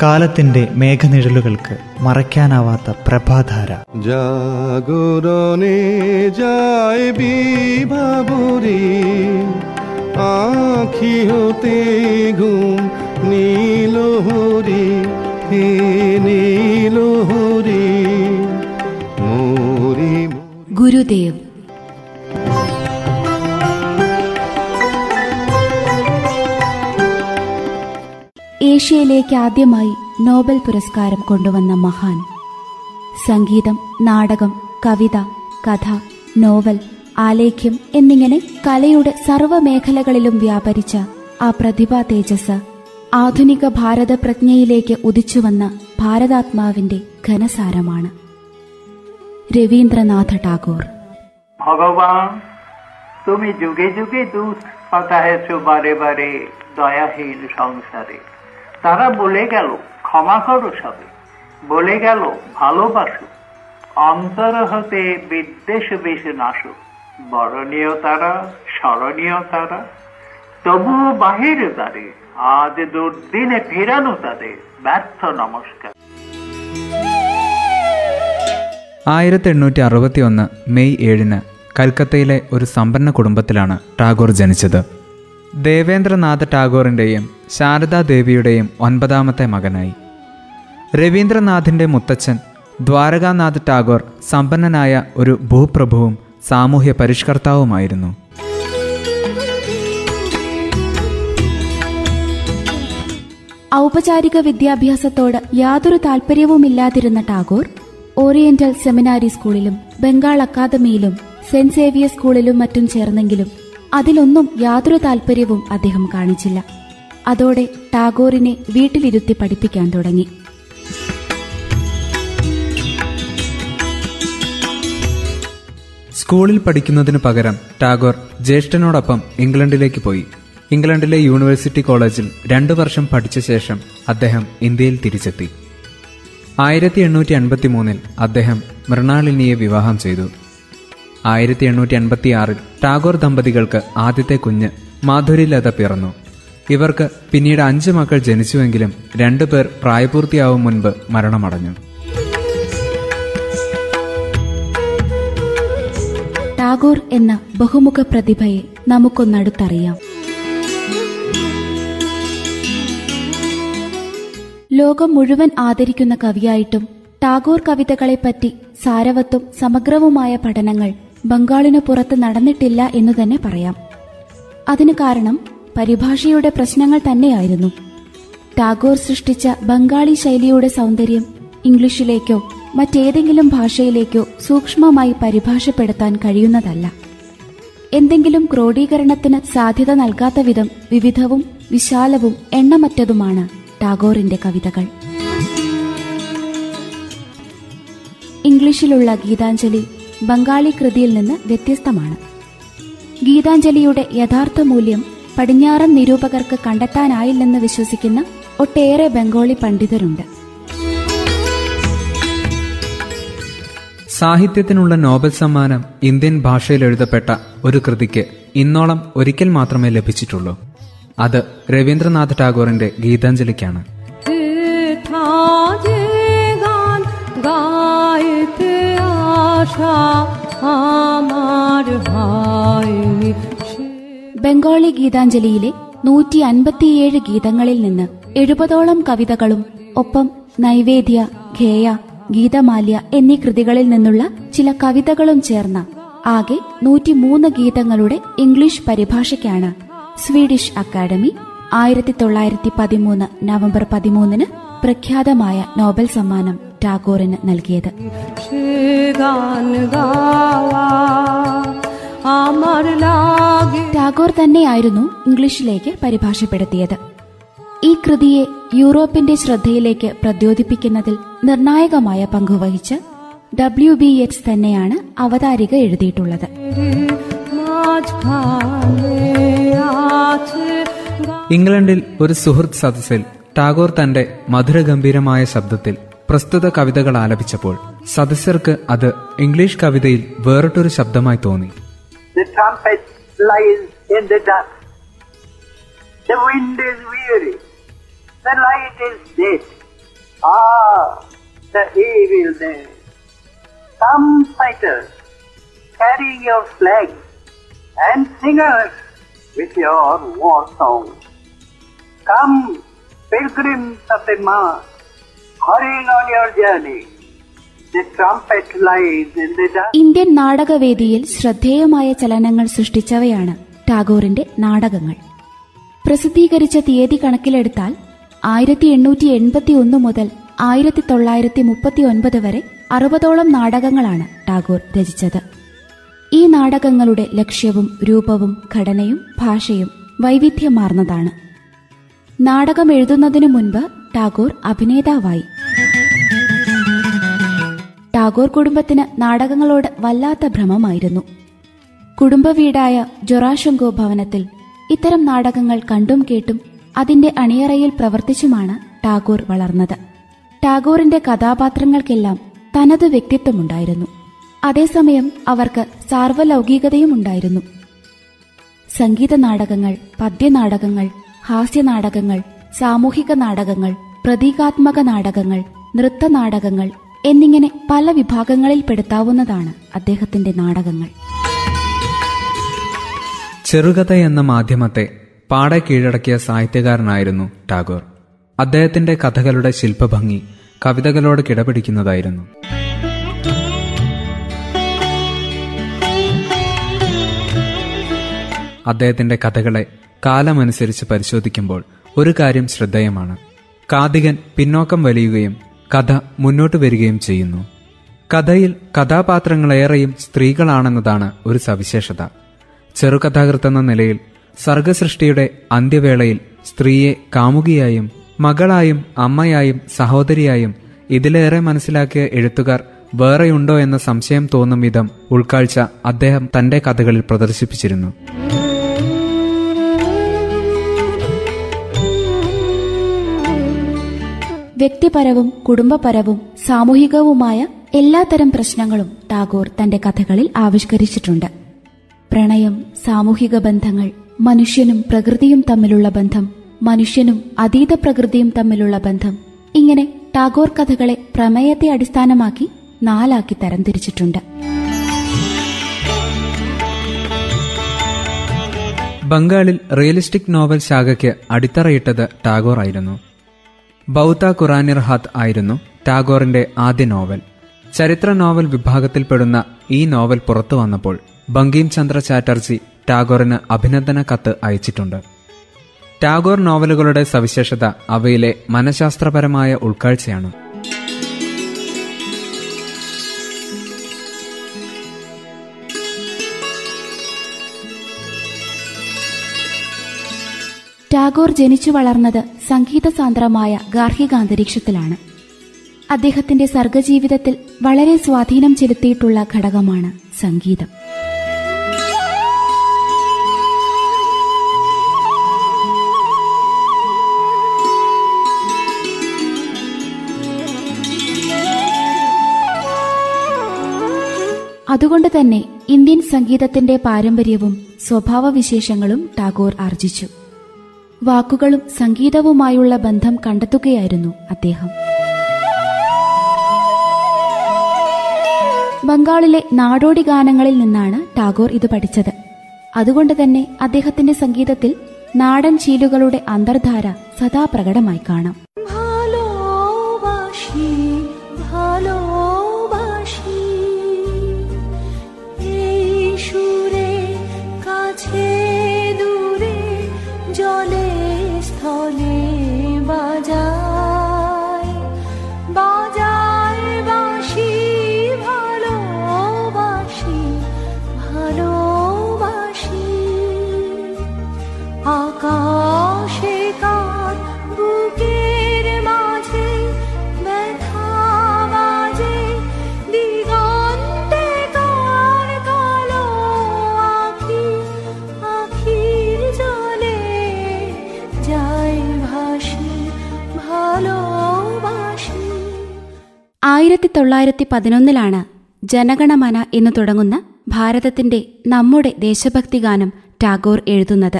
കാലത്തിന്റെ മേഘനിഴലുകൾക്ക് മറയ്ക്കാനാവാത്ത പ്രഭാധാര. ഗുരുദേവ്. ഏഷ്യയിലേക്ക് ആദ്യമായി നോബൽ പുരസ്കാരം കൊണ്ടുവന്ന മഹാൻ. സംഗീതം, നാടകം, കവിത, കഥ, നോവൽ, ആലേഖ്യം എന്നിങ്ങനെ കലയുടെ സർവ്വമേഖലകളിലും വ്യാപരിച്ച ആ പ്രതിഭാ തേജസ് ആധുനിക ഭാരതപ്രജ്ഞയിലേക്ക് ഉദിച്ചുവന്ന ഭാരതാത്മാവിന്റെ ഘനസാരമാണ്. രവീന്ദ്രനാഥ ടാഗോർ. ഭഗവാൻ തുമി ജുഗേ ജുഗേ ദൂത് ആതാ ഹൈ സോ ബാരേ ബാരേ ദയാഹീൻ സംസാരേ. তারা বলে গেল ক্ষমা করো সবে, বলে গেল ভালোবাসো, অন্তর হতে বিদ্বেষ বেশ নাশো, বরণীয় তারা স্মরণীয় তারা, তবুও বাহির তারে আজ দুর্দিনে ফেরানো তাদের ব্যর্থ নমস্কার. 1861 മെയ് 7 കൽക്കത്തയിലെ ഒരു സമ്പന്ന കുടുംബത്തിലാണ് ടാഗോർ ജനിച്ചത്. ദേവേന്ദ്രനാഥ് ടാഗോറിൻ്റെയും ശാരദാദേവിയുടെയും 9ാമത്തെ മകനായി. രവീന്ദ്രനാഥിൻ്റെ മുത്തച്ഛൻ ദ്വാരകാനാഥ് ടാഗോർ സമ്പന്നനായ ഒരു ഭൂപ്രഭുവും സാമൂഹ്യ പരിഷ്കർത്താവുമായിരുന്നു. ഔപചാരിക വിദ്യാഭ്യാസത്തോട് യാതൊരു താൽപ്പര്യവുമില്ലാതിരുന്ന ടാഗോർ ഓറിയന്റൽ സെമിനാരി സ്കൂളിലും ബംഗാൾ അക്കാദമിയിലും സെന്റ് സേവിയർ സ്കൂളിലും മറ്റും ചേർന്നെങ്കിലും അതിലൊന്നും യാതൊരു താൽപ്പര്യവും അദ്ദേഹം കാണിച്ചില്ല. അതോടെ ടാഗോറിനെ വീട്ടിലിരുത്തി പഠിപ്പിക്കാൻ തുടങ്ങി. സ്കൂളിൽ പഠിക്കുന്നതിനു പകരം ടാഗോർ ജ്യേഷ്ഠനോടൊപ്പം ഇംഗ്ലണ്ടിലേക്ക് പോയി. ഇംഗ്ലണ്ടിലെ യൂണിവേഴ്സിറ്റി കോളേജിൽ 2 വർഷം പഠിച്ച ശേഷം അദ്ദേഹം ഇന്ത്യയിൽ തിരിച്ചെത്തി. 1883 അദ്ദേഹം മൃണാളിനിയെ വിവാഹം ചെയ്തു. 1886 ടാഗോർ ദമ്പതികൾക്ക് ആദ്യത്തെ കുഞ്ഞ് മാധുരിലത പിറന്നു. ഇവർക്ക് പിന്നീട് 5 മക്കൾ ജനിച്ചുവെങ്കിലും 2 പേർ പ്രായപൂർത്തിയാവും മുൻപ് മരണമടഞ്ഞു. ടാഗോർ എന്ന ബഹുമുഖ പ്രതിഭയെ നമുക്കൊന്നടുത്തറിയാം. ലോകം മുഴുവൻ ആദരിക്കുന്ന കവിയായിട്ടും ടാഗോർ കവിതകളെപ്പറ്റി സാരവത്തും സമഗ്രവുമായ പഠനങ്ങൾ ബംഗാളിനു പുറത്ത് നടന്നിട്ടില്ല എന്നു തന്നെ പറയാം. അതിനു കാരണം പരിഭാഷയുടെ പ്രശ്നങ്ങൾ തന്നെയായിരുന്നു. ടാഗോർ സൃഷ്ടിച്ച ബംഗാളി ശൈലിയുടെ സൗന്ദര്യം ഇംഗ്ലീഷിലേക്കോ മറ്റേതെങ്കിലും ഭാഷയിലേക്കോ സൂക്ഷ്മമായി പരിഭാഷപ്പെടുത്താൻ കഴിയുന്നതല്ല. എന്തെങ്കിലും ക്രോഡീകരണത്തിന് സാധ്യത നൽകാത്ത വിധം വിവിധവും വിശാലവും എണ്ണമറ്റതുമാണ് ടാഗോറിന്റെ കവിതകൾ. ഇംഗ്ലീഷിലുള്ള ഗീതാഞ്ജലി ബംഗാളി കൃതിയിൽ നിന്ന് വ്യത്യസ്തമാണ്. ഗീതാഞ്ജലിയുടെ യഥാർത്ഥ മൂല്യം പടിഞ്ഞാറൻ നിരൂപകർക്ക് കണ്ടെത്താനായില്ലെന്ന് വിശ്വസിക്കുന്ന ഒട്ടേറെ ബംഗാളി പണ്ഡിതരുണ്ട്. സാഹിത്യത്തിനുള്ള നോബൽ സമ്മാനം ഇന്ത്യൻ ഭാഷയിൽ എഴുതപ്പെട്ട ഒരു കൃതിക്ക് ഇന്നോളം ഒരിക്കൽ മാത്രമേ ലഭിച്ചിട്ടുള്ളൂ. അത് രവീന്ദ്രനാഥ് ടാഗോറിന്റെ ഗീതാഞ്ജലിക്കാണ്. ബംഗാളി ഗീതാഞ്ജലിയിലെ 157 ഗീതങ്ങളിൽ നിന്ന് 70ഓളം കവിതകളും ഒപ്പം നൈവേദ്യ, ഖേയ, ഗീതമാല്യ എന്നീ കൃതികളിൽ നിന്നുള്ള ചില കവിതകളും ചേർന്ന ആകെ 103 ഗീതങ്ങളുടെ ഇംഗ്ലീഷ് പരിഭാഷയ്ക്കാണ് സ്വീഡിഷ് അക്കാദമി 1913 നവംബർ 13-ന് പ്രഖ്യാതമായ നോബൽ സമ്മാനം ടാഗോറിന് നൽകിയത്. ടാഗോർ തന്നെയായിരുന്നു ഇംഗ്ലീഷിലേക്ക് പരിഭാഷപ്പെടുത്തിയത്. ഈ കൃതിയെ യൂറോപ്പിന്റെ ശ്രദ്ധയിലേക്ക് പ്രദ്യോതിപ്പിക്കുന്നതിൽ നിർണായകമായ പങ്കുവഹിച്ച WB Yeats തന്നെയാണ് അവതാരിക എഴുതിയിട്ടുള്ളത്. ഇംഗ്ലണ്ടിൽ ഒരു സുഹൃത്ത് സദസ്സിൽ ടാഗോർ തന്റെ മധുരഗംഭീരമായ ശബ്ദത്തിൽ പ്രസ്തുത കവിതകൾ ആലപിച്ചപ്പോൾ സദസ്യർക്ക് അത് ഇംഗ്ലീഷ് കവിതയിൽ വേറിട്ടൊരു ശബ്ദമായി തോന്നി. Ah, the evil day! Some fighters carrying your flags and singers with your war songs. Come, pilgrims of the Mass, hurrying on your journey. The trumpet lies in the dark. Indian നാടകവേദിയിൽ ശ്രദ്ധേയമായ ചലനങ്ങൾ സൃഷ്ടിച്ചവയാണ് ടാഗോറിന്റെ നാടകങ്ങൾ. പ്രസിദ്ധീകരിച്ച തീയതി കണക്കിലെടുത്താൽ 1881 മുതൽ 1939 വരെ 60 നാടകങ്ങളാണ് ടാഗോർ രചിച്ചത്. ഈ നാടകങ്ങളുടെ ലക്ഷ്യവും രൂപവും ഘടനയും ഭാഷയും വൈവിധ്യമാർന്നതാണ്. നാടകം എഴുതുന്നതിനു മുൻപ് ടാഗോർ അഭിനേതാവായി. ടാഗോർ കുടുംബത്തിന് നാടകങ്ങളോട് വല്ലാത്ത ഭ്രമമായിരുന്നു. കുടുംബവീടായ ജൊറാശങ്കോ ഭവനത്തിൽ ഇത്തരം നാടകങ്ങൾ കണ്ടും കേട്ടും അതിന്റെ അണിയറയിൽ പ്രവർത്തിച്ചുമാണ് ടാഗോർ വളർന്നത്. ടാഗോറിന്റെ കഥാപാത്രങ്ങൾക്കെല്ലാം തനതു വ്യക്തിത്വമുണ്ടായിരുന്നു. അതേസമയം അവർക്ക് സാർവലൗകികതയും ഉണ്ടായിരുന്നു. സംഗീത നാടകങ്ങൾ, പദ്യനാടകങ്ങൾ, ഹാസ്യനാടകങ്ങൾ, സാമൂഹിക നാടകങ്ങൾ, പ്രതീകാത്മക നാടകങ്ങൾ, നൃത്തനാടകങ്ങൾ എന്നിങ്ങനെ പല വിഭാഗങ്ങളിൽ പെടുത്താവുന്നതാണ് അദ്ദേഹത്തിന്റെ നാടകങ്ങൾ. ചെറുകഥ എന്ന മാധ്യമത്തെ പാടെ കീഴടക്കിയ സാഹിത്യകാരനായിരുന്നു ടാഗോർ. അദ്ദേഹത്തിന്റെ കഥകളുടെ ശില്പഭംഗി കവിതകളോട് കിടപിടിക്കുന്നതായിരുന്നു. അദ്ദേഹത്തിന്റെ കഥകളെ കാലമനുസരിച്ച് പരിശോധിക്കുമ്പോൾ ഒരു കാര്യം ശ്രദ്ധേയമാണ്. കാതികൻ പിന്നോക്കം വലിയുകയും കഥ മുന്നോട്ട് വരികയും ചെയ്യുന്നു. കഥയിൽ കഥാപാത്രങ്ങളേറെയും സ്ത്രീകളാണെന്നതാണ് ഒരു സവിശേഷത. ചെറുകഥാകൃത്തെന്ന നിലയിൽ സർഗസൃഷ്ടിയുടെ അന്ത്യവേളയിൽ സ്ത്രീയെ കാമുകിയായും മകളായും അമ്മയായും സഹോദരിയായും ഇതിലേറെ മനസ്സിലാക്കിയ എഴുത്തുകാർ വേറെയുണ്ടോ എന്ന സംശയം തോന്നും വിധം ഉൾക്കാഴ്ച അദ്ദേഹം തന്റെ കഥകളിൽ പ്രദർശിപ്പിച്ചിരുന്നു. വ്യക്തിപരവും കുടുംബപരവും സാമൂഹികവുമായ എല്ലാത്തരം പ്രശ്നങ്ങളും ടാഗോർ തന്റെ കഥകളിൽ ആവിഷ്കരിച്ചിട്ടുണ്ട്. പ്രണയം, സാമൂഹിക ബന്ധങ്ങൾ, മനുഷ്യനും പ്രകൃതിയും തമ്മിലുള്ള ബന്ധം, മനുഷ്യനും അതീത പ്രകൃതിയും തമ്മിലുള്ള ബന്ധം, ഇങ്ങനെ ടാഗോർ കഥകളെ പ്രമേയത്തെ അടിസ്ഥാനമാക്കി 4 തരംതിരിച്ചിട്ടുണ്ട്. ബംഗാളിൽ റിയലിസ്റ്റിക് നോവൽ ശാഖയ്ക്ക് അടിത്തറയിട്ടത് ടാഗോർ ആയിരുന്നു. ബൗത്ത ഖുറാനിർ ഹാത്ത് ആയിരുന്നു ടാഗോറിന്റെ ആദ്യ നോവൽ. ചരിത്ര നോവൽ വിഭാഗത്തിൽപ്പെടുന്ന ഈ നോവൽ പുറത്തു വന്നപ്പോൾ ബങ്കിം ചന്ദ്ര ചാറ്റർജി ടാഗോറിന് അഭിനന്ദന കത്ത് അയച്ചിട്ടുണ്ട്. ടാഗോർ നോവലുകളുടെ സവിശേഷത അവയിലെ മനഃശാസ്ത്രപരമായ ഉൾക്കാഴ്ചയാണ്. ടാഗോർ ജനിച്ചു വളർന്നത് സംഗീതസാന്ദ്രമായ ഗാർഹികാന്തരീക്ഷത്തിലാണ്. അദ്ദേഹത്തിന്റെ സർഗജീവിതത്തിൽ വളരെ സ്വാധീനം ചെലുത്തിയിട്ടുള്ള ഘടകമാണ് സംഗീതം. അതുകൊണ്ട് തന്നെ ഇന്ത്യൻ സംഗീതത്തിന്റെ പാരമ്പര്യവും സ്വഭാവവിശേഷങ്ങളും ടാഗോർ ആർജിച്ചു. വാക്കുകളും സംഗീതവുമായുള്ള ബന്ധം കണ്ടെത്തുകയായിരുന്നു അദ്ദേഹം. ബംഗാളിലെ നാടോടി ഗാനങ്ങളിൽ നിന്നാണ് ടാഗോർ ഇത് പഠിച്ചത്. അതുകൊണ്ട് തന്നെ അദ്ദേഹത്തിന്റെ സംഗീതത്തിൽ നാടൻ ശീലുകളുടെ അന്തർധാര സദാ പ്രകടമായി കാണാം. ാണ് ജനഗണ മന എന്ന് തുടങ്ങുന്ന ഭാരതത്തിന്റെ നമ്മുടെ ദേശഭക്തിഗാനം ടാഗോർ എഴുതുന്നത്.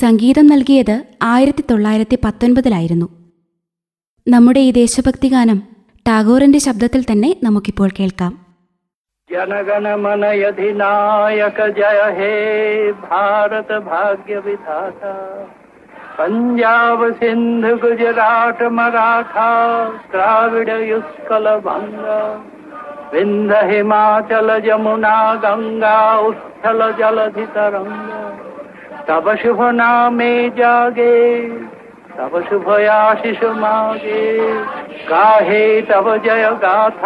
സംഗീതം നൽകിയത് 1919 ആയിരുന്നു. നമ്മുടെ ഈ ദേശഭക്തി ഗാനം ടാഗോറിന്റെ ശബ്ദത്തിൽ തന്നെ നമുക്കിപ്പോൾ കേൾക്കാം. ജനഗണ മനയധിനായക ജയ ഹേ ഭാരത ഭാഗ്യവിധാത പഞ്ചാബ് സിന്ധു ഗുജറാത്ത് മറാഠ ദ്രാവിഡ യുസ്കല ഭംഗ വിന്ദ ഹിമാചല ജമുന ഗംഗ ഉത്ഥല ജലധി തരംഗ തവ ശുഭ നാമേ ജാഗേ തവ ശുഭയാശിഷു മാഗേ ഗാഹേ തവ ജയ ഗാഥ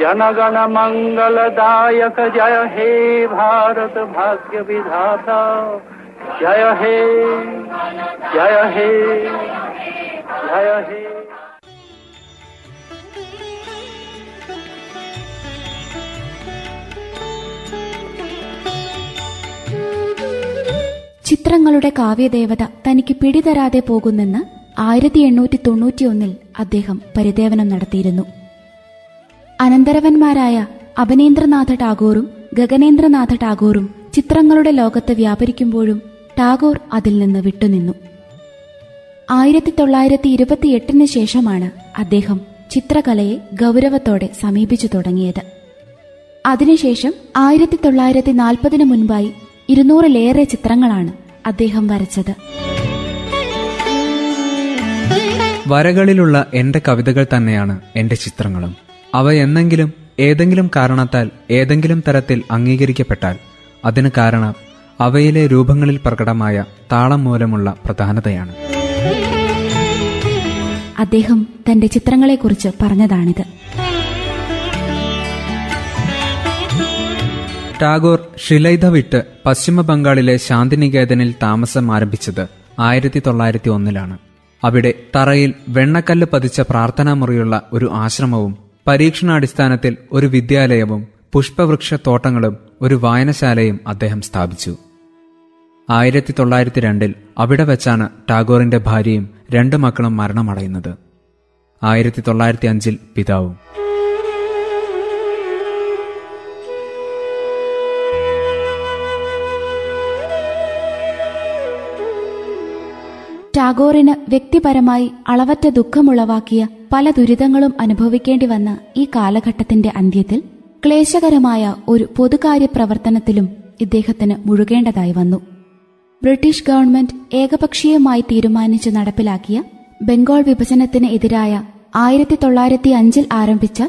ജനഗണ മംഗളദായക ജയ ഹേ ഭാരത ഭാഗ്യവിധാത ജയ ഹേ ജയ ഹേ ജയ ഹേ. ചിത്രങ്ങളുടെ കാവ്യദേവത തനിക്ക് പിടിതരാതെ പോകുന്നെന്ന് 1891 അദ്ദേഹം പരിദേവനം നടത്തിയിരുന്നു. അനന്തരവന്മാരായ അബനീന്ദ്രനാഥ ടാഗോറും ഗഗനേന്ദ്രനാഥ ടാഗോറും ചിത്രങ്ങളുടെ ലോകത്ത് വ്യാപരിക്കുമ്പോഴും ടാഗോർ അതിൽ നിന്ന് വിട്ടുനിന്നു. 1928 ശേഷമാണ് അദ്ദേഹം ചിത്രകലയെ ഗൗരവത്തോടെ സമീപിച്ചു തുടങ്ങിയത്. അതിനുശേഷം 1940 മുൻപായി 200-ലേറെ ചിത്രങ്ങളാണ് അദ്ദേഹം വരച്ചത്. വരകളിലുള്ള എന്റെ കവിതകൾ തന്നെയാണ് എന്റെ ചിത്രങ്ങളും. അവയെന്നെങ്കിലും ഏതെങ്കിലും കാരണത്താൽ ഏതെങ്കിലും തരത്തിൽ അംഗീകരിക്കപ്പെട്ടാൽ അതിന് കാരണം അവയിലെ രൂപങ്ങളിൽ പ്രകടമായ താളം മൂലമുള്ള പ്രധാനതയാണ്. അദ്ദേഹം തന്റെ ചിത്രങ്ങളെക്കുറിച്ച് പറഞ്ഞതാണിത്. ടാഗോർ ഷിലൈധ വിട്ട് പശ്ചിമ ബംഗാളിലെ ശാന്തിനികേതനിൽ താമസം ആരംഭിച്ചത് 1901. അവിടെ തറയിൽ വെണ്ണക്കല്ല് പതിച്ച പ്രാർത്ഥനാമുറിയുള്ള ഒരു ആശ്രമവും പരീക്ഷണാടിസ്ഥാനത്തിൽ ഒരു വിദ്യാലയവും പുഷ്പവൃക്ഷത്തോട്ടങ്ങളും ഒരു വായനശാലയും അദ്ദേഹം സ്ഥാപിച്ചു. 1902 അവിടെ വച്ചാണ് ടാഗോറിന്റെ ഭാര്യയും 2 മക്കളും മരണമടയുന്നത്. 1905 പിതാവും. ടാഗോറിന് വ്യക്തിപരമായി അളവറ്റ ദുഃഖമുളവാക്കിയ പല ദുരിതങ്ങളും അനുഭവിക്കേണ്ടി വന്ന ഈ കാലഘട്ടത്തിന്റെ അന്ത്യത്തിൽ ക്ലേശകരമായ ഒരു പൊതുകാര്യപ്രവർത്തനത്തിലും ഇദ്ദേഹത്തിന് മുഴുകേണ്ടതായി വന്നു. ബ്രിട്ടീഷ് ഗവൺമെന്റ് ഏകപക്ഷീയമായി തീരുമാനിച്ച് നടപ്പിലാക്കിയ ബംഗാൾ വിഭജനത്തിന് എതിരായ 1905 ആരംഭിച്ച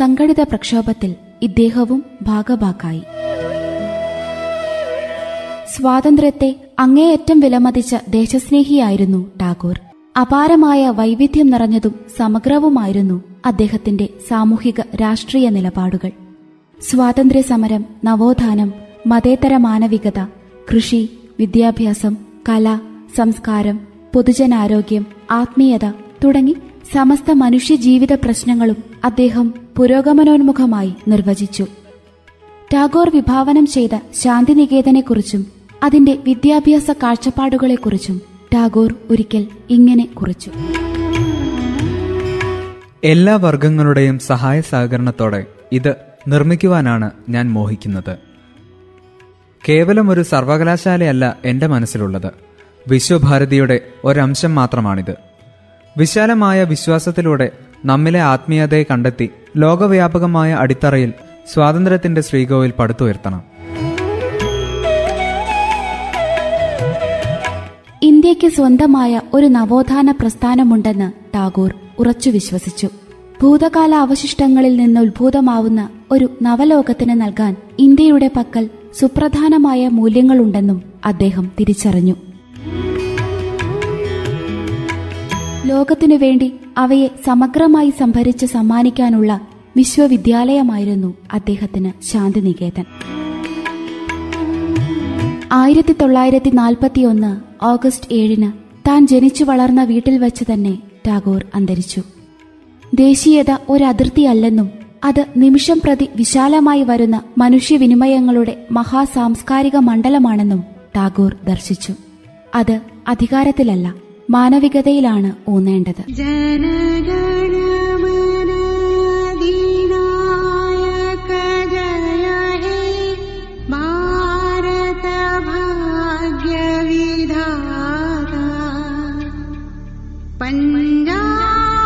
സംഘടിത പ്രക്ഷോഭത്തിൽ ഇദ്ദേഹവും ഭാഗഭാക്കായി. സ്വാതന്ത്ര്യത്തെ അങ്ങേയറ്റം വിലമതിച്ച ദേശസ്നേഹിയായിരുന്നു ടാഗോർ. അപാരമായ വൈവിധ്യം നിറഞ്ഞതും സമഗ്രവുമായിരുന്നു അദ്ദേഹത്തിന്റെ സാമൂഹിക രാഷ്ട്രീയ നിലപാടുകൾ. സ്വാതന്ത്ര്യ സമരം, നവോത്ഥാനം, മതേതര മാനവികത, കൃഷി, വിദ്യാഭ്യാസം, കല, സംസ്കാരം, പൊതുജനാരോഗ്യം, ആത്മീയത തുടങ്ങി സമസ്ത മനുഷ്യജീവിത പ്രശ്നങ്ങളും അദ്ദേഹം പുരോഗമനോന്മുഖമായി നിർവചിച്ചു. ടാഗോർ വിഭാവനം ചെയ്ത ശാന്തിനികേതനെക്കുറിച്ചും അതിന്റെ വിദ്യാഭ്യാസ കാഴ്ചപ്പാടുകളെക്കുറിച്ചും ടാഗോർ ഒരിക്കൽ ഇങ്ങനെ കുറിച്ചു: എല്ലാ വർഗങ്ങളുടെയും സഹായ സഹകരണത്തോടെ ഇത് നിർമ്മിക്കുവാനാണ് ഞാൻ മോഹിക്കുന്നത്. കേവലം ഒരു സർവകലാശാലയല്ല എൻ്റെ മനസ്സിലുള്ളത്, വിശ്വഭാരതിയുടെ ഒരംശം മാത്രമാണിത്. വിശാലമായ വിശ്വാസത്തിലൂടെ നമ്മിലെ ആത്മീയതയെ കണ്ടെത്തി ലോകവ്യാപകമായ അടിത്തറയിൽ സ്വാതന്ത്ര്യത്തിന്റെ ശ്രീകോവിൽ പടുത്തുയർത്തണം. ഇന്ത്യക്ക് സ്വന്തമായ ഒരു നവോത്ഥാന പ്രസ്ഥാനമുണ്ടെന്ന് ടാഗോർ ഉറച്ചു വിശ്വസിച്ചു. ഭൂതകാല അവശിഷ്ടങ്ങളിൽ നിന്ന് ഉത്ഭൂതമാവുന്ന ഒരു നവലോകത്തിന് നൽകാൻ ഇന്ത്യയുടെ പക്കൽ സുപ്രധാനമായ മൂല്യങ്ങളുണ്ടെന്നും അദ്ദേഹം തിരിച്ചറിഞ്ഞു. ലോകത്തിനു വേണ്ടി അവയെ സമഗ്രമായി സംഭരിച്ച് സമ്മാനിക്കാനുള്ള വിശ്വവിദ്യാലയമായിരുന്നു അദ്ദേഹത്തിന് ശാന്തിനികേതൻ. 1941 ഓഗസ്റ്റ് 7 താൻ ജനിച്ചു വളർന്ന വീട്ടിൽ വച്ച് തന്നെ ടാഗോർ അന്തരിച്ചു. ദേശീയത ഒരതിർത്തിയല്ലെന്നും അത് നിമിഷം പ്രതി വിശാലമായി വരുന്ന മനുഷ്യവിനിമയങ്ങളുടെ മഹാസാംസ്കാരിക മണ്ഡലമാണെന്നും ടാഗോർ ദർശിച്ചു. അത് അധികാരത്തിലല്ല, മാനവികതയിലാണ് ഊന്നേണ്ടത്. Punjab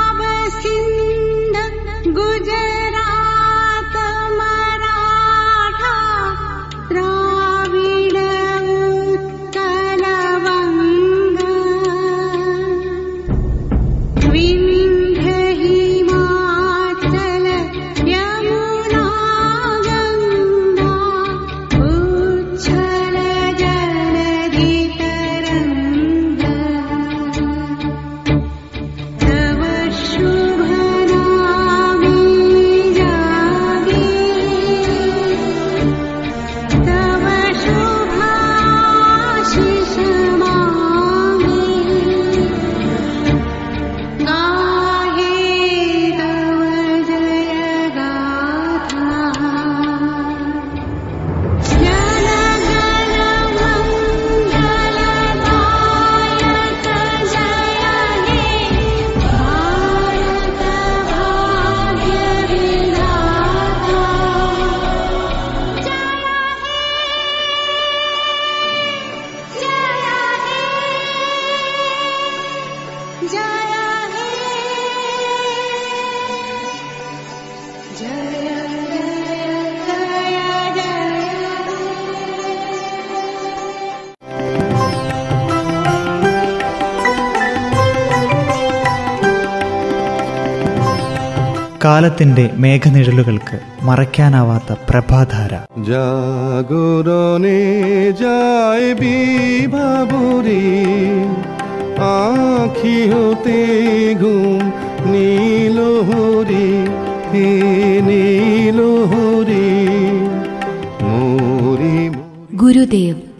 കാലത്തിന്റെ മേഘനിഴലുകൾക്ക് മറയ്ക്കാനാവാത്ത പ്രഭാധാര. ജാഗുരോനേ ജായ ബീബാബുരി ആഖിയോതേ ഗും നീലോഹരി ഹേ നീലോഹരി. ഗുരുദേവ്